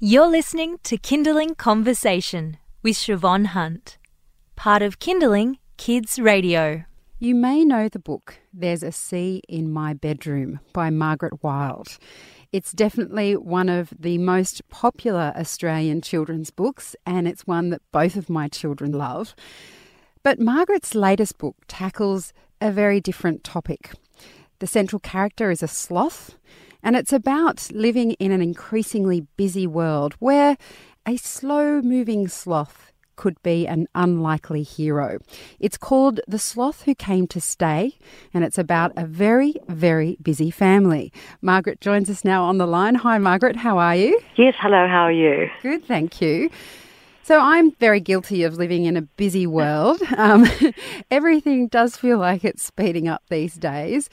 You're listening to Kindling Conversation with Siobhan Hunt, part of Kindling Kids Radio. You may know the book There's a Sea in My Bedroom by Margaret Wild. It's definitely one of the most popular Australian children's books, and it's one that both of my children love. But Margaret's latest book tackles a very different topic. The central character is a sloth, and it's about living in an increasingly busy world where a slow-moving sloth could be an unlikely hero. It's called The Sloth Who Came to Stay, and it's about a very, very busy family. Margaret joins us now on the line. Hi, Margaret. How are you? Yes, hello. How are you? Good, thank you. So I'm very guilty of living in a busy world. Everything does feel like it's speeding up these days.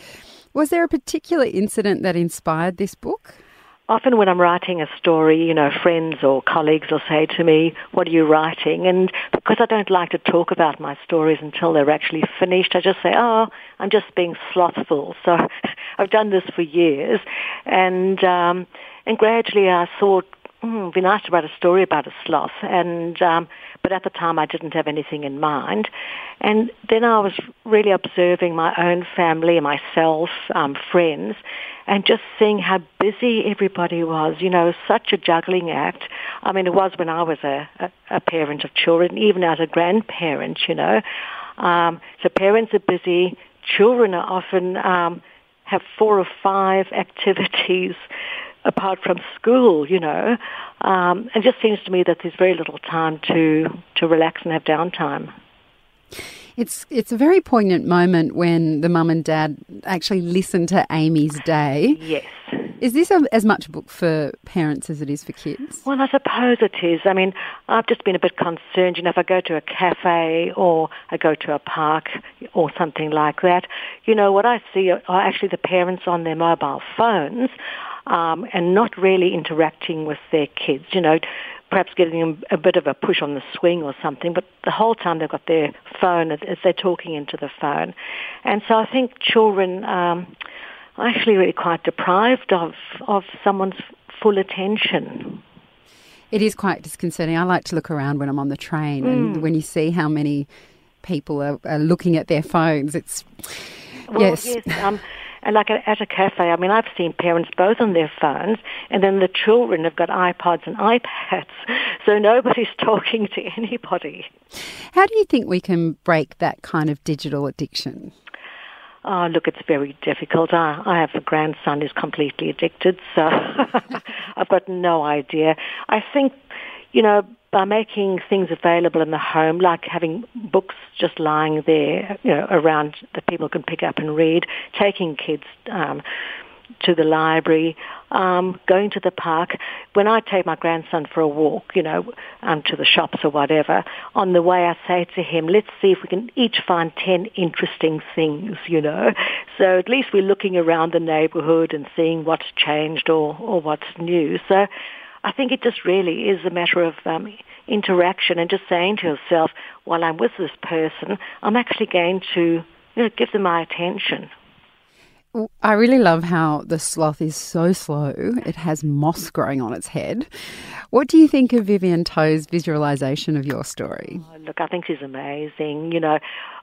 Was there a particular incident that inspired this book? Often when I'm writing a story, friends or colleagues will say to me, what are you writing? And because I don't like to talk about my stories until they're actually finished, I just say, I'm just being slothful. So I've done this for years. And gradually I thought, it'd be nice to write a story about a sloth. But at the time I didn't have anything in mind. And then I was really observing my own family, myself, friends, and just seeing how busy everybody was, such a juggling act. I mean, it was when I was a parent of children, even as a grandparent, So parents are busy. Children are often have 4 or 5 activities apart from school, It just seems to me that there's very little time to relax and have downtime. It's a very poignant moment when the mum and dad actually listen to Amy's day. Yes. Is this as much a book for parents as it is for kids? Well, I suppose it is. I mean, I've just been a bit concerned, if I go to a cafe or I go to a park or something like that, what I see are actually the parents on their mobile phones and not really interacting with their kids, perhaps giving them a bit of a push on the swing or something, but the whole time they've got their phone as they're talking into the phone. And so I think children are actually really quite deprived of someone's full attention. It is quite disconcerting. I like to look around when I'm on the train, and when you see how many people are looking at their phones, it's... Well, yes. And like at a cafe, I mean, I've seen parents both on their phones, and then the children have got iPods and iPads, so nobody's talking to anybody. How do you think we can break that kind of digital addiction? Oh, look, it's very difficult. I have a grandson who's completely addicted, so I've got no idea. I think, by making things available in the home, like having books just lying there, around that people can pick up and read, taking kids to the library, going to the park. When I take my grandson for a walk, to the shops or whatever, on the way I say to him, let's see if we can each find 10 interesting things, So at least we're looking around the neighbourhood and seeing what's changed or what's new. So I think it just really is a matter of interaction and just saying to yourself, while I'm with this person, I'm actually going to give them my attention. I really love how the sloth is so slow. It has moss growing on its head. What do you think of Vivian Toe's visualisation of your story? Oh, look, I think she's amazing.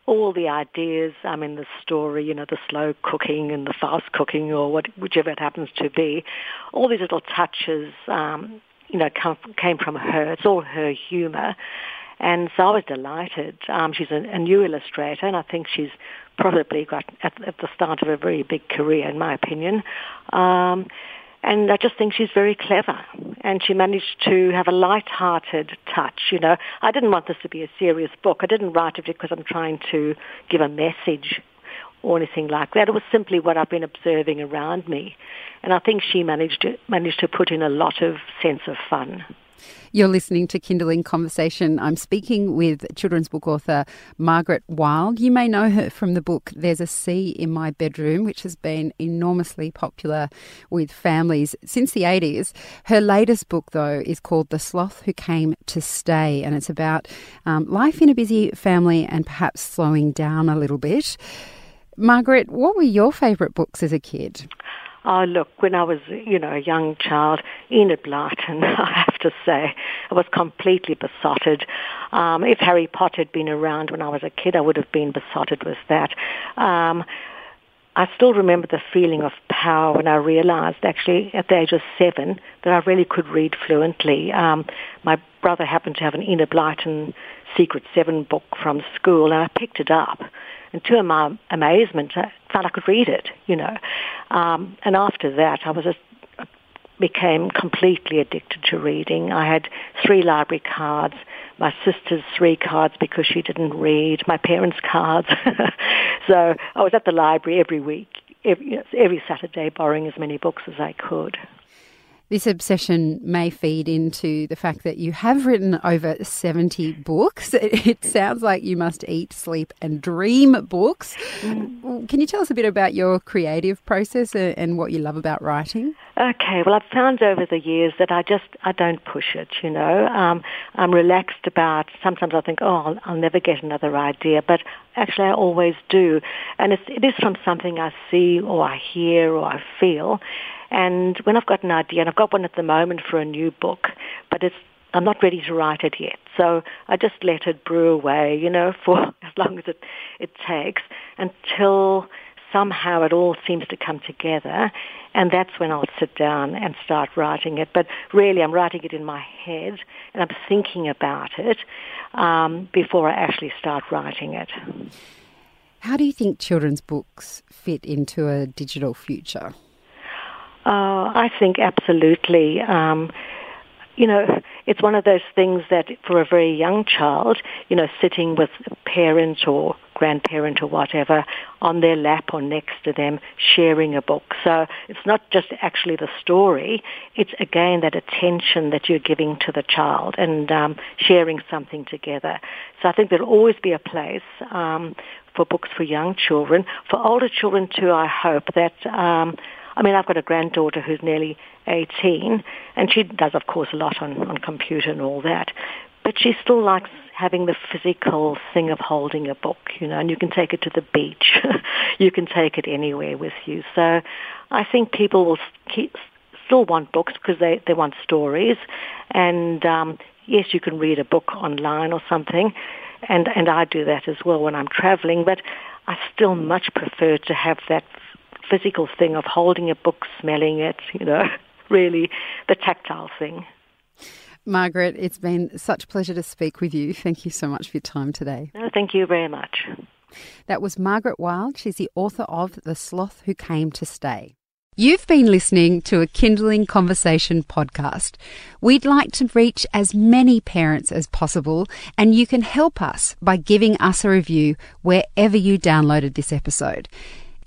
All the ideas in the story, the slow cooking and the fast cooking or whichever it happens to be, all these little touches, came from her. It's all her humour. And so I was delighted. She's a new illustrator, and I think she's probably got at the start of a very big career, in my opinion. And I just think she's very clever, and she managed to have a light-hearted touch, I didn't want this to be a serious book. I didn't write it because I'm trying to give a message or anything like that. It was simply what I've been observing around me, and I think she managed to put in a lot of sense of fun. You're listening to Kindling Conversation. I'm speaking with children's book author Margaret Wild. You may know her from the book There's a Sea in My Bedroom, which has been enormously popular with families since the 80s. Her latest book, though, is called The Sloth Who Came to Stay, and it's about life in a busy family and perhaps slowing down a little bit. Margaret, what were your favourite books as a kid? Oh, look, when I was, a young child, Enid Blyton, I have to say, I was completely besotted. If Harry Potter had been around when I was a kid, I would have been besotted with that. I still remember the feeling of power when I realized, actually, at the age of 7, that I really could read fluently. My brother happened to have an Enid Blyton Secret Seven book from school, and I picked it up. And to my amazement, I felt I could read it, And after that, I became completely addicted to reading. I had 3 library cards, my sister's 3 cards because she didn't read, my parents' cards. So I was at the library every week, every Saturday, borrowing as many books as I could. This obsession may feed into the fact that you have written over 70 books. It sounds like you must eat, sleep and dream books. Can you tell us a bit about your creative process and what you love about writing? Okay, well, I've found over the years that I don't push it, I'm relaxed about, sometimes I think, I'll never get another idea, but actually I always do. And it is from something I see or I hear or I feel. And when I've got an idea, and I've got one at the moment for a new book, but I'm not ready to write it yet. So I just let it brew away, for as long as it takes, until somehow it all seems to come together. And that's when I'll sit down and start writing it. But really, I'm writing it in my head, and I'm thinking about it before I actually start writing it. How do you think children's books fit into a digital future? I think absolutely. It's one of those things that for a very young child, sitting with a parent or grandparent or whatever on their lap or next to them, sharing a book. So it's not just actually the story, it's again that attention that you're giving to the child and sharing something together. So I think there'll always be a place for books for young children. For older children too, I hope that... I've got a granddaughter who's nearly 18, and she does, of course, a lot on computer and all that. But she still likes having the physical thing of holding a book, and you can take it to the beach. You can take it anywhere with you. So I think people will still want books because they want stories. And, yes, you can read a book online or something, and I do that as well when I'm traveling, but I still much prefer to have that physical thing of holding a book, smelling it, really the tactile thing. Margaret, it's been such a pleasure to speak with you. Thank you so much for your time today. No, thank you very much. That was Margaret Wild. She's the author of The Sloth Who Came to Stay. You've been listening to a Kindling Conversation podcast. We'd like to reach as many parents as possible, and you can help us by giving us a review wherever you downloaded this episode.